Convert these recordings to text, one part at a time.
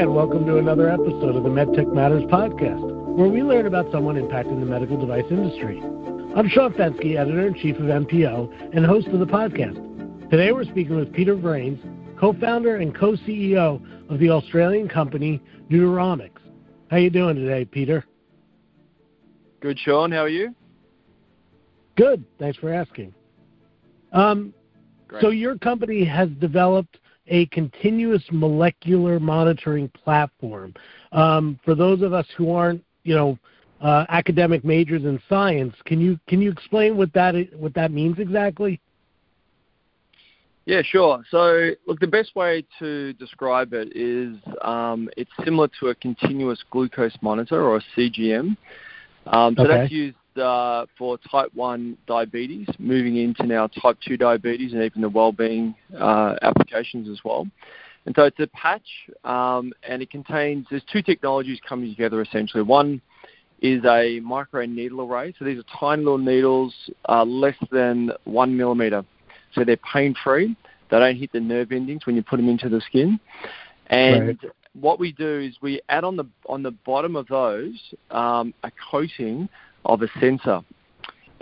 and welcome to another episode of the MedTech Matters podcast, where we learn about someone impacting the medical device industry. I'm Sean Fenske, editor-in-chief of MPO and host of the podcast. Today we're speaking with Peter Vrains, co-founder and co-CEO of the Australian company Neuronics. How you doing today, Peter? Good, Sean. How are you? Good. Thanks for asking. So your company has developed a continuous molecular monitoring platform. For those of us who aren't, academic majors in science, can you explain what that means exactly? Yeah, sure. So, look, the best way to describe it is it's similar to a continuous glucose monitor or a CGM. So that's used for type 1 diabetes, moving into now type 2 diabetes and even the well-being applications as well. And so it's a patch, and it contains, there's two technologies coming together essentially. One is a micro needle array. So these are tiny little needles, less than 1 millimeter. So they're pain-free. They don't hit the nerve endings when you put them into the skin. And what we do is we add on the bottom of those a coating of a sensor.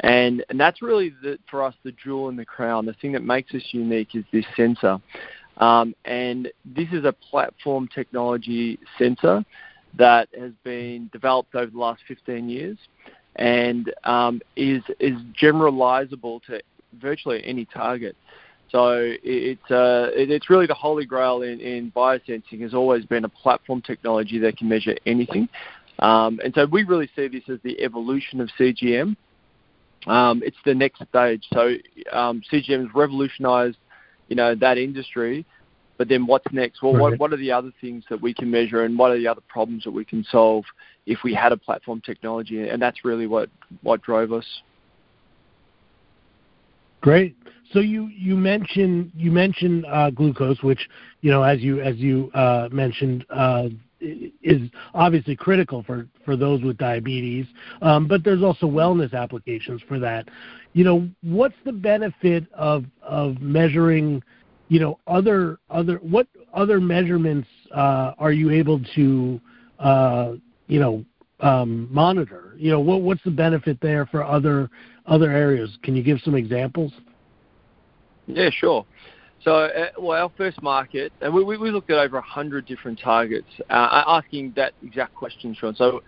And that's really, for us, the jewel in the crown. The thing that makes us unique is this sensor. And this is a platform technology sensor that has been developed over the last 15 years and is generalizable to virtually any target. So it's really the holy grail in biosensing, has always been a platform technology that can measure anything. And so we really see this as the evolution of CGM. It's the next stage. So CGM has revolutionized, that industry, but then what's next? Well, what are the other things that we can measure, and what are the other problems that we can solve if we had a platform technology? And that's really what drove us. Great. So you mentioned glucose, which, as you mentioned, is obviously critical for those with diabetes, but there's also wellness applications for that. What's the benefit of measuring, what other measurements are you able to monitor? What's the benefit there for other areas? Can you give some examples? Yeah, sure. So, our first market, and we looked at over 100 different targets, asking that exact question, Sean. So,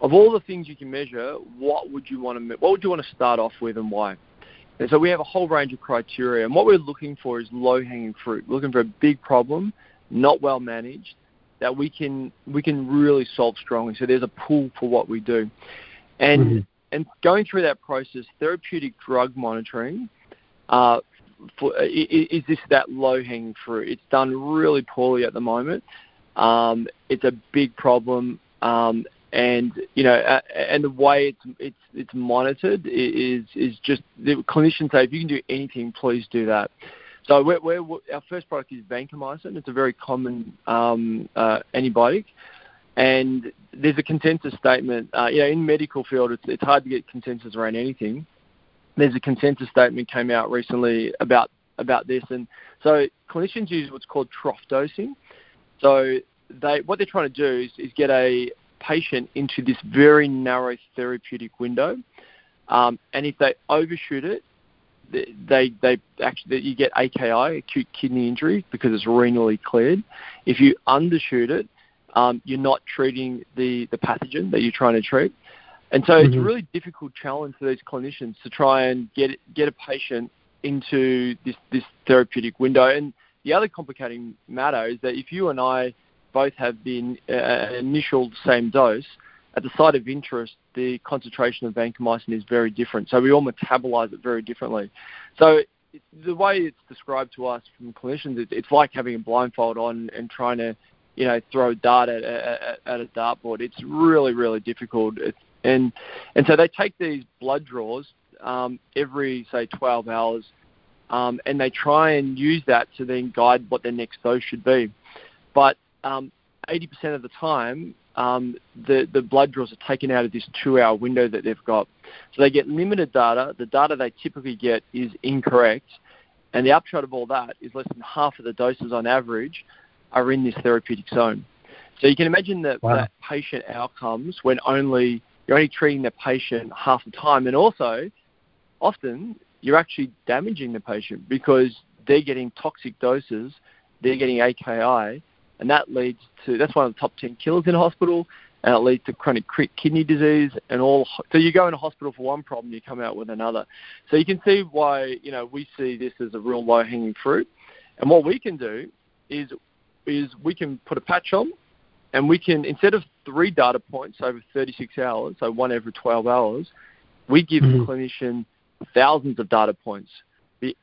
of all the things you can measure, what would you want to start off with, and why? And so, we have a whole range of criteria, and what we're looking for is low-hanging fruit. We're looking for a big problem, not well managed, that we can really solve strongly. So, there's a pool for what we do, and going through that process, therapeutic drug monitoring. Is this that low-hanging fruit? It's done really poorly at the moment. It's a big problem, and the way it's monitored is just, the clinicians say, if you can do anything, please do that. So our first product is vancomycin. It's a very common antibiotic, and there's a consensus statement. In medical field, it's hard to get consensus around anything. There's a consensus statement came out recently about this, and so clinicians use what's called trough dosing. So what they're trying to do is get a patient into this very narrow therapeutic window, and if they overshoot it, they you get AKI, acute kidney injury, because it's renally cleared. If you undershoot it, you're not treating the pathogen that you're trying to treat. And so it's a really difficult challenge for these clinicians to try and get a patient into this therapeutic window. And the other complicating matter is that if you and I both have the initial same dose, at the site of interest, the concentration of vancomycin is very different. So we all metabolize it very differently. So the way it's described to us from clinicians, it's like having a blindfold on and trying to, throw a dart at a dartboard. It's really, really difficult. And so they take these blood draws every, say, 12 hours, and they try and use that to then guide what their next dose should be. But 80% of the time, the blood draws are taken out of this 2-hour window that they've got. So they get limited data. The data they typically get is incorrect. And the upshot of all that is less than half of the doses on average are in this therapeutic zone. So you can imagine that, wow, that patient outcomes when you're only treating the patient half the time, and also often you're actually damaging the patient because they're getting toxic doses, they're getting AKI, and that leads to, that's one of the top 10 killers in a hospital, and it leads to chronic kidney disease and all. So you go in a hospital for one problem, you come out with another. So you can see why, you know, we see this as a real low-hanging fruit. And what we can do is we can put a patch on, and we can, instead of 3 data points over 36 hours, so 1 every 12 hours, we give the clinician thousands of data points,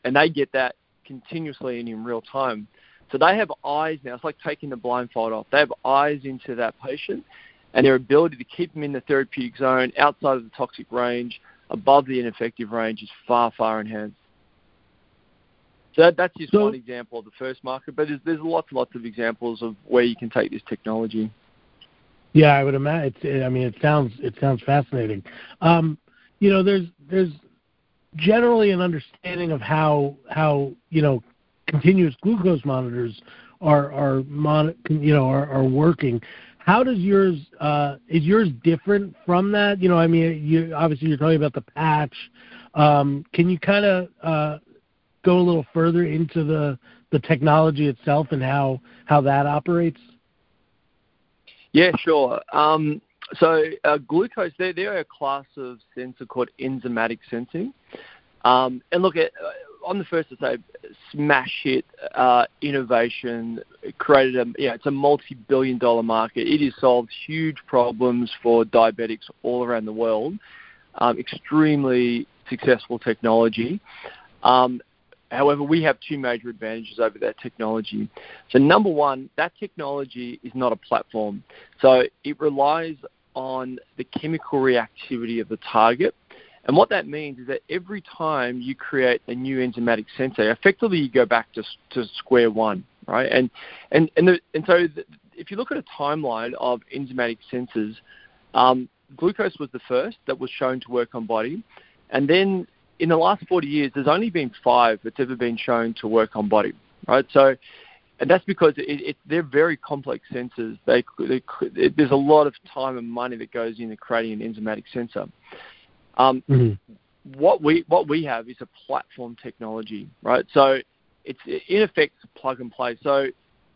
and they get that continuously and in real time. So they have eyes now. It's like taking the blindfold off. They have eyes into that patient, and their ability to keep them in the therapeutic zone, outside of the toxic range, above the ineffective range, is far, far enhanced. So that's just one example of the first market, but there's lots of examples of where you can take this technology. Yeah, I would imagine. It sounds fascinating. You know, there's generally an understanding of how you know, continuous glucose monitors are working. How does yours is yours different from that? You know, I mean, you're talking about the patch. Can you kind of go a little further into the technology itself and how that operates? Yeah, sure. So glucose, they're a class of sensor called enzymatic sensing. And look, I'm the first to say, smash hit innovation. It created it's a multi-billion-dollar market. It has solved huge problems for diabetics all around the world. Extremely successful technology. However, we have 2 major advantages over that technology. So number 1, that technology is not a platform. So it relies on the chemical reactivity of the target. And what that means is that every time you create a new enzymatic sensor, effectively you go back to square one, right? And so if you look at a timeline of enzymatic sensors, glucose was the first that was shown to work on body. And then in the last 40 years, there's only been 5 that's ever been shown to work on body, right? So, and that's because they're very complex sensors. There's a lot of time and money that goes into creating an enzymatic sensor. What we have is a platform technology, right? So it's in effect plug and play. So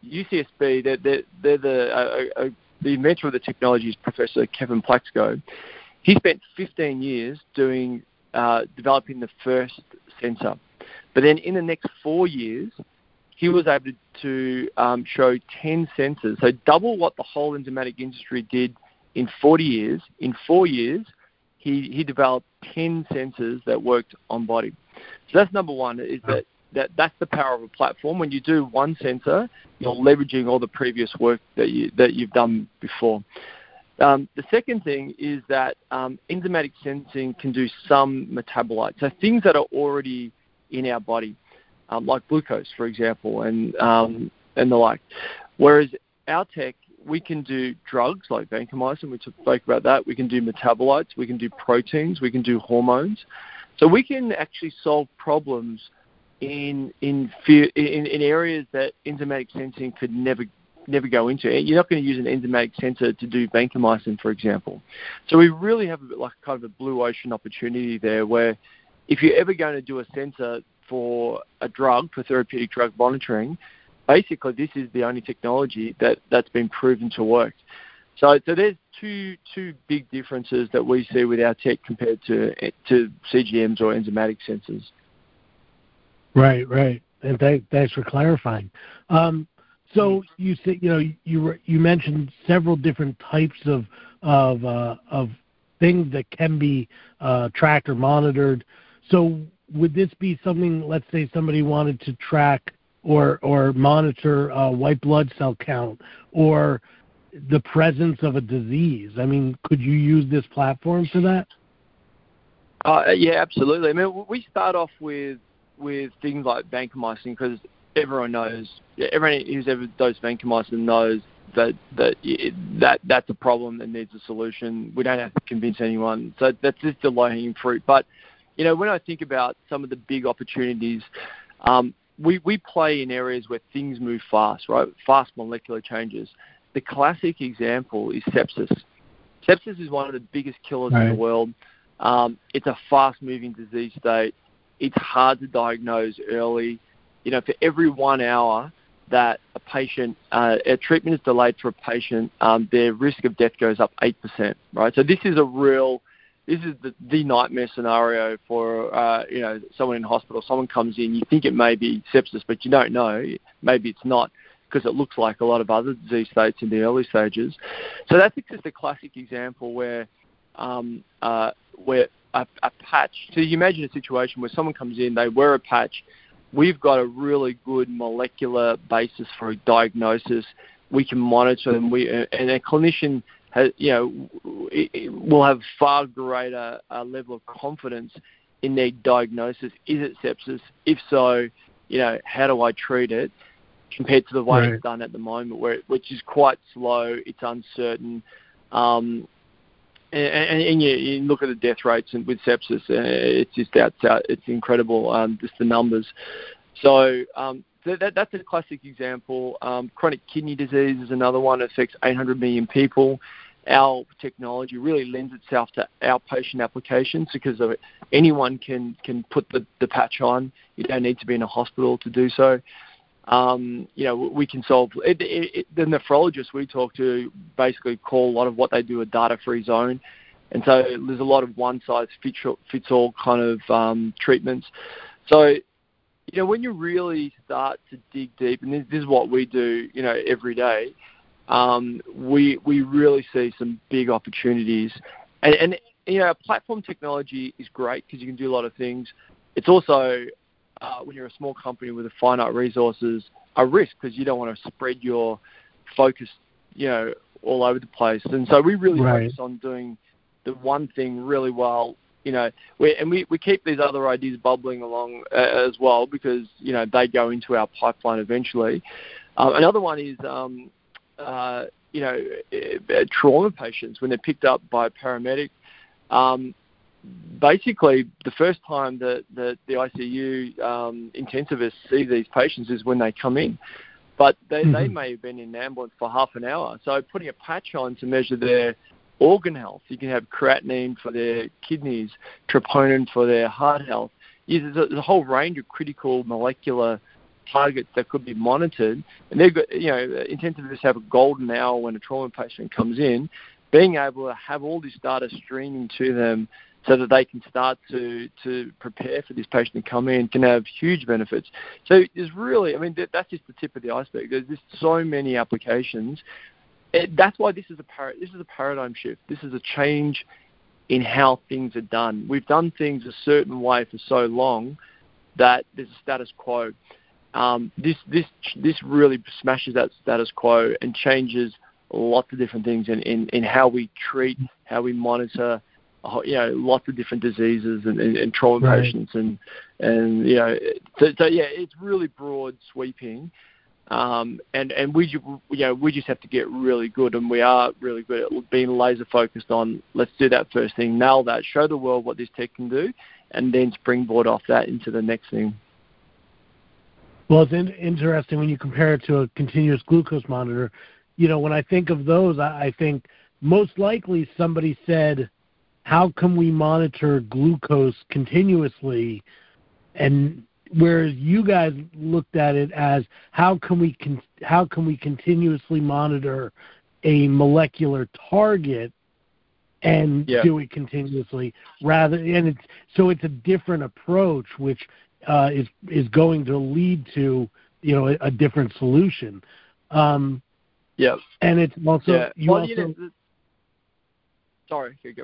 UCSB, the inventor of the technology is Professor Kevin Plaxco. He spent 15 years developing the first sensor, but then in the next 4 years, he was able to show 10 sensors, so double what the whole enzymatic industry did in 40 years. In 4 years, he developed 10 sensors that worked on body. So that's number 1, is that's the power of a platform. When you do one sensor, you're leveraging all the previous work that you've done before. The second thing is that enzymatic sensing can do some metabolites, so things that are already in our body, like glucose, for example, and the like. Whereas our tech, we can do drugs like vancomycin, we spoke about that. We can do metabolites, we can do proteins, we can do hormones. So we can actually solve problems in areas that enzymatic sensing could never go into. You're not going to use an enzymatic sensor to do vancomycin, for example. So we really have a blue ocean opportunity there, where if you're ever going to do a sensor for a drug, for therapeutic drug monitoring, basically, this is the only technology that's been proven to work. So there's two big differences that we see with our tech compared to CGMs or enzymatic sensors. Right, and thanks for clarifying. So you said, you know, you mentioned several different types of things that can be tracked or monitored. So would this be something? Let's say somebody wanted to track or monitor white blood cell count or the presence of a disease. I mean, could you use this platform for that? Yeah, absolutely. I mean, we start off with things like vancomycin because everyone who's ever dosed vancomycin knows that's a problem that needs a solution. We don't have to convince anyone. So that's just the low-hanging fruit. But, you know, when I think about some of the big opportunities, we play in areas where things move fast, right? Fast molecular changes. the classic example is sepsis. Sepsis is one of the biggest killers in the world. It's a fast-moving disease state. It's hard to diagnose early. You know, for every 1 hour that a patient, a treatment is delayed for a patient, their risk of death goes up 8%, right? So this is a real, this is the nightmare scenario for, you know, someone in hospital. Someone comes in, you think it may be sepsis, but you don't know. Maybe it's not, because it looks like a lot of other disease states in the early stages. So that's just a classic example where a patch, so you imagine a situation where someone comes in, they wear a patch, we've got a really good molecular basis for a diagnosis, we can monitor them, and a clinician has, you know, will have far greater level of confidence in their diagnosis. Is it sepsis? If so, you know, how do I treat it? Compared to the way it's done at the moment, which is quite slow, it's uncertain, and you look at the death rates and with sepsis, it's just it's incredible, just the numbers. So that's a classic example. Chronic kidney disease is another one. It affects 800 million people. Our technology really lends itself to outpatient applications because of it. Anyone can put the patch on. You don't need to be in a hospital to do so. You know, we can solve it. The nephrologists we talk to basically call a lot of what they do a data-free zone, and so there's a lot of one-size-fits-all kind of treatments. So, you know, when you really start to dig deep, and this is what we do, you know, every day, we really see some big opportunities. And you know, platform technology is great because you can do a lot of things. It's also when you're a small company with a finite resources, a risk because you don't want to spread your focus, you know, all over the place. And so we really focus on doing the one thing really well, you know, we keep these other ideas bubbling along as well because, you know, they go into our pipeline eventually. Another one is, you know, trauma patients when they're picked up by a paramedic. Basically, the first time that the ICU intensivists see these patients is when they come in, but they may have been in an ambulance for half an hour. So putting a patch on to measure their organ health, you can have creatinine for their kidneys, troponin for their heart health. There's a whole range of critical molecular targets that could be monitored, and they've got, you know, intensivists have a golden hour when a trauma patient comes in, being able to have all this data streaming to them so that they can start to prepare for this patient to come in, can have huge benefits. So it's really, I mean, that's just the tip of the iceberg. There's just so many applications. That's why this is a paradigm shift. This is a change in how things are done. We've done things a certain way for so long that there's a status quo. This really smashes that status quo and changes lots of different things in how we treat, how we monitor, you know, lots of different diseases and trauma patients and you know, so yeah, it's really broad sweeping, and we, you know, we just have to get really good, and we are really good at being laser focused on let's do that first thing, nail that, show the world what this tech can do, and then springboard off that into the next thing. Well, it's interesting when you compare it to a continuous glucose monitor. You know, when I think of those, I think most likely somebody said, how can we monitor glucose continuously? And whereas you guys looked at it as how can we continuously monitor a molecular target and do it continuously, rather, and it's, so it's a different approach, which is going to lead to, you know, a different solution. Yeah, and it's also sorry, here you go.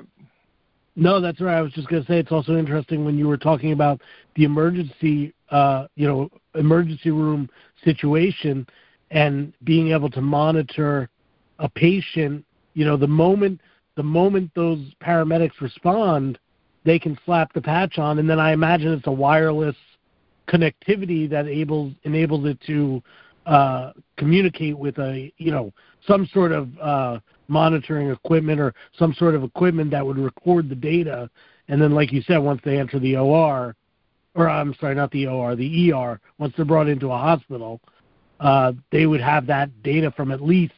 No, that's right. I was just going to say it's also interesting when you were talking about the emergency, you know, emergency room situation and being able to monitor a patient. You know, the moment those paramedics respond, they can slap the patch on, and then I imagine it's a wireless connectivity that enables it to communicate with a, you know, some sort of monitoring equipment or some sort of equipment that would record the data, and then, like you said, once they enter the OR, or I'm sorry, not the OR, the ER, once they're brought into a hospital, they would have that data from at least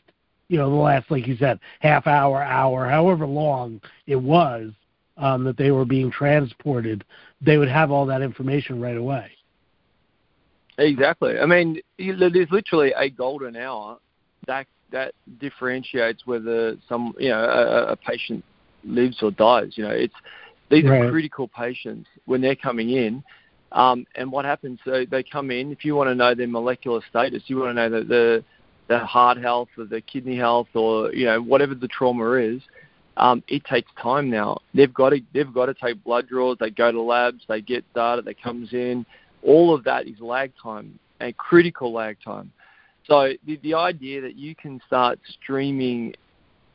the last, like you said, half hour, however long it was that they were being transported, they would have all that information right away. Exactly. I mean, there's literally a golden hour that differentiates whether a patient lives or dies. These right. are critical patients when they're coming in. And what happens, so they come in, if you want to know their molecular status, you want to know that the heart health or the kidney health or, whatever the trauma is, it takes time now. They've got to take blood draws, they go to labs, they get data that comes in. All of that is lag time and critical lag time. So the idea that you can start streaming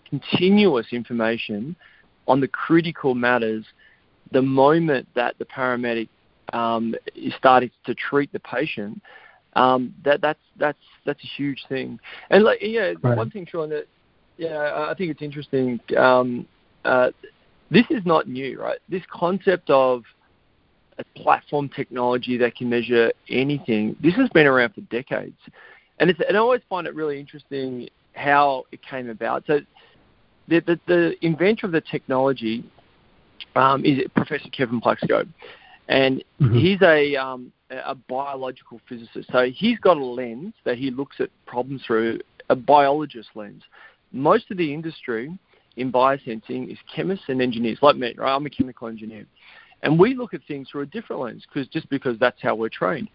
continuous information on the critical matters the moment that the paramedic is starting to treat the patient, that's a huge thing. And right. One thing, Sean, that I think it's interesting. This is not new, right? This concept of a platform technology that can measure anything, this has been around for decades. And I always find it really interesting how it came about. So the inventor of the technology is Professor Kevin Plaxco, and mm-hmm. he's a biological physicist. So he's got a lens that he looks at problems through, a biologist lens. Most of the industry in biosensing is chemists and engineers, like me, right? I'm a chemical engineer. And we look at things through a different lens because that's how we're trained.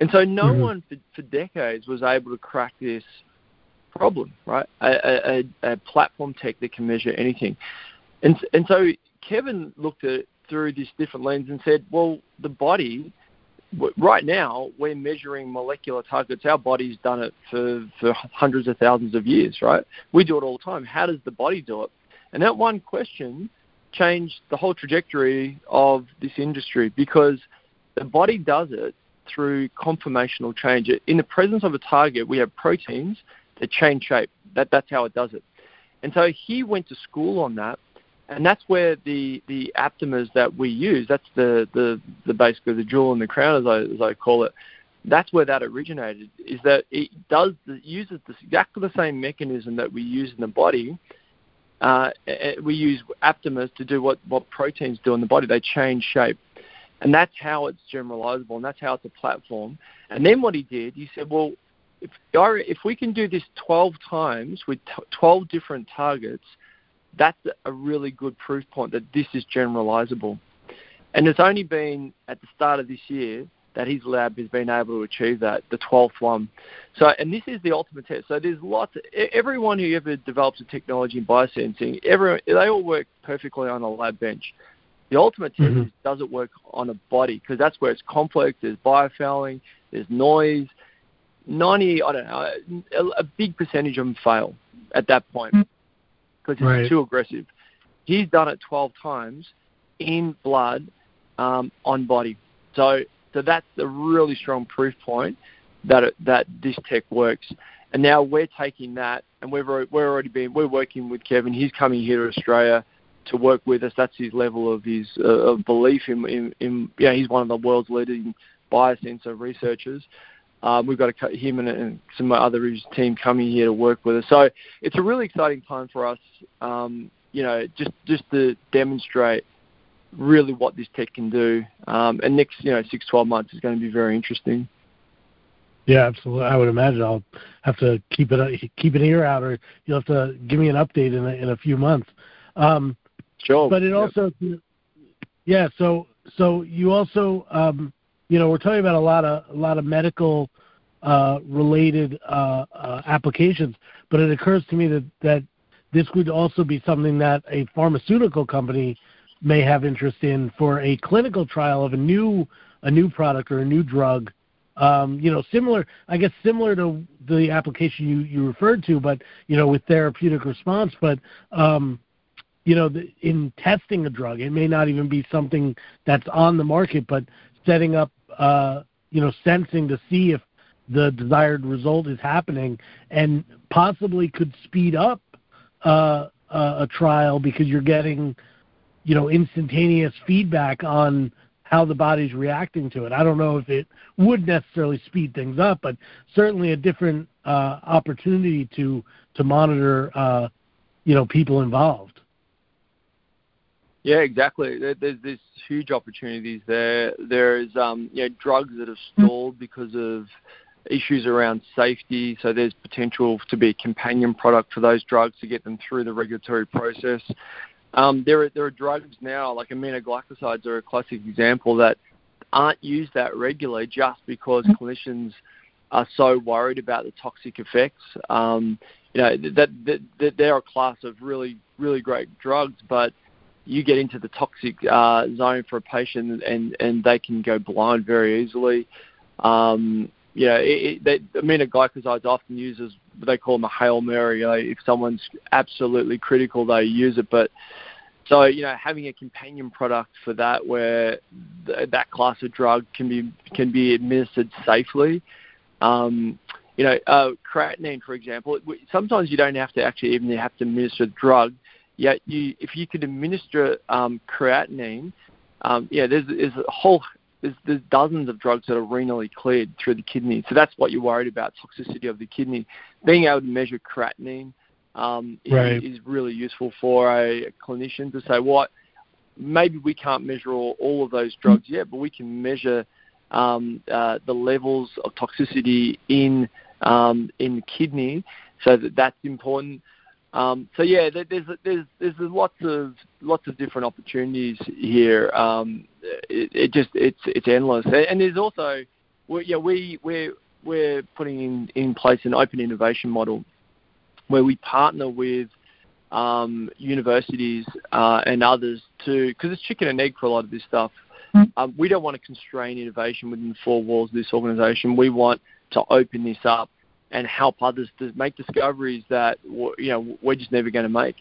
And so no mm-hmm. one for decades was able to crack this problem, right? A platform tech that can measure anything. And so Kevin looked at it through this different lens and said, well, the body, right now, we're measuring molecular targets. Our body's done it for hundreds of thousands of years, right? We do it all the time. How does the body do it? And that one question changed the whole trajectory of this industry, because the body does it through conformational change. In the presence of a target, we have proteins that change shape. That's how it does it. And so he went to school on that, and that's where the aptamers that we use, that's the basically the jewel in the crown, as I call it, that's where that originated, is that it uses exactly the same mechanism that we use in the body. We use aptamers to do what proteins do in the body. They change shape. And that's how it's generalizable, and that's how it's a platform. And then what he did, he said, well, if we can do this 12 times with 12 different targets, that's a really good proof point that this is generalizable. And it's only been at the start of this year that his lab has been able to achieve that, the 12th one. So, and this is the ultimate test. So there's everyone who ever develops a technology in biosensing, they all work perfectly on a lab bench. The ultimate test mm-hmm. is, does it work on a body? Because that's where it's complex. There's biofouling, there's noise. A big percentage of them fail at that point because right. it's too aggressive. He's done it 12 times in blood on body. So that's a really strong proof point that this tech works. And now we're taking that, and we're working with Kevin. He's coming here to Australia to work with us. That's his level of his belief in he's one of the world's leading biosensor researchers. We've got him and some other of his team coming here to work with us. So it's a really exciting time for us, just to demonstrate really what this tech can do. And next, 6, 12 months is going to be very interesting. Yeah, absolutely. I would imagine I'll have to keep an ear out, or you'll have to give me an update in a few months. Sure. But it also, so you also, we're talking about a lot of medical related applications, but it occurs to me that this could also be something that a pharmaceutical company may have interest in for a clinical trial of a new product or a new drug. Similar to the application you referred to, but with therapeutic response, but. In testing a drug, it may not even be something that's on the market, but setting up, sensing to see if the desired result is happening, and possibly could speed up a trial because you're getting, instantaneous feedback on how the body's reacting to it. I don't know if it would necessarily speed things up, but certainly a different opportunity to monitor, people involved. Yeah, exactly. There's huge opportunities there. There's drugs that have stalled because of issues around safety, so there's potential to be a companion product for those drugs to get them through the regulatory process. There are drugs now, like aminoglycosides are a classic example, that aren't used that regularly just because clinicians are so worried about the toxic effects. That they're a class of really, really great drugs, but you get into the toxic zone for a patient and they can go blind very easily. Aminoglycosides often uses, they call them a Hail Mary. If someone's absolutely critical, they use it. But so, having a companion product for that where that class of drug can be administered safely. Creatinine, for example, sometimes you don't have to actually even have to administer the drug. Yet if you could administer creatinine, there's dozens of drugs that are renally cleared through the kidney. So that's what you're worried about, toxicity of the kidney. Being able to measure creatinine is really useful for a clinician to say, well, maybe we can't measure all of those drugs yet, but we can measure the levels of toxicity in the kidney. So that's important. There's lots of different opportunities here. It's endless. And there's also we're putting in place an open innovation model where we partner with universities and others too, because it's chicken and egg for a lot of this stuff. We don't want to constrain innovation within the four walls of this organisation. We want to open this up and help others to make discoveries that we're just never going to make,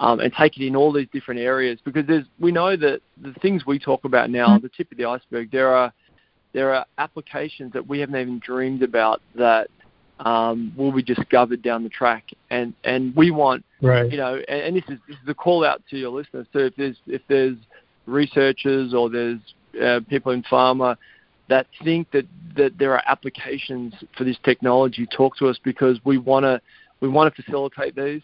and take it in all these different areas, because we know that the things we talk about now are the tip of the iceberg. There are applications that we haven't even dreamed about that will be discovered down the track, and we want and this is a call out to your listeners too. If there's researchers or there's people in pharma that think that there are applications for this technology, talk to us, because we want to facilitate these,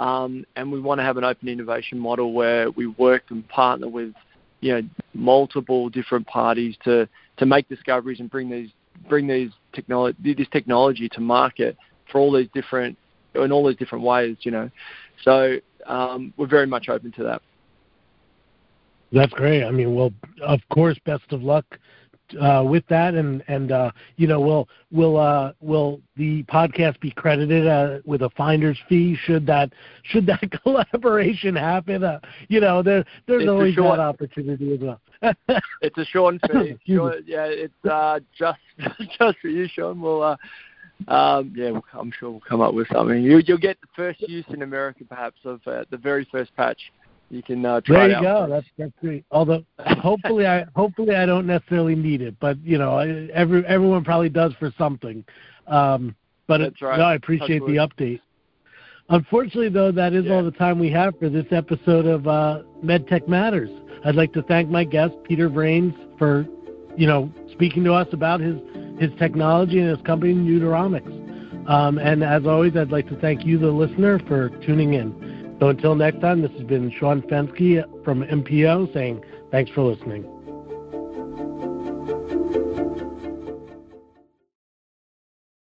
and we want to have an open innovation model where we work and partner with multiple different parties to make discoveries and bring this technology to market for all these different ways. So we're very much open to that. That's great. I mean, well, of course, best of luck with that, and will the podcast be credited with a finder's fee should that collaboration happen? There's always that opportunity as well. It's a Sean fee. It's just for you, Sean. I'm sure we'll come up with something. You'll get the first use in America, perhaps, of the very first patch. You can try it out. There you go. That's great. Although hopefully I don't necessarily need it, but everyone probably does for something. But that's right. No, I appreciate the update. Unfortunately, though, that is all the time we have for this episode of MedTech Matters. I'd like to thank my guest Peter Vrains for speaking to us about his technology and his company Neuronics. And as always, I'd like to thank you, the listener, for tuning in. So until next time, this has been Sean Fenske from MPO saying thanks for listening.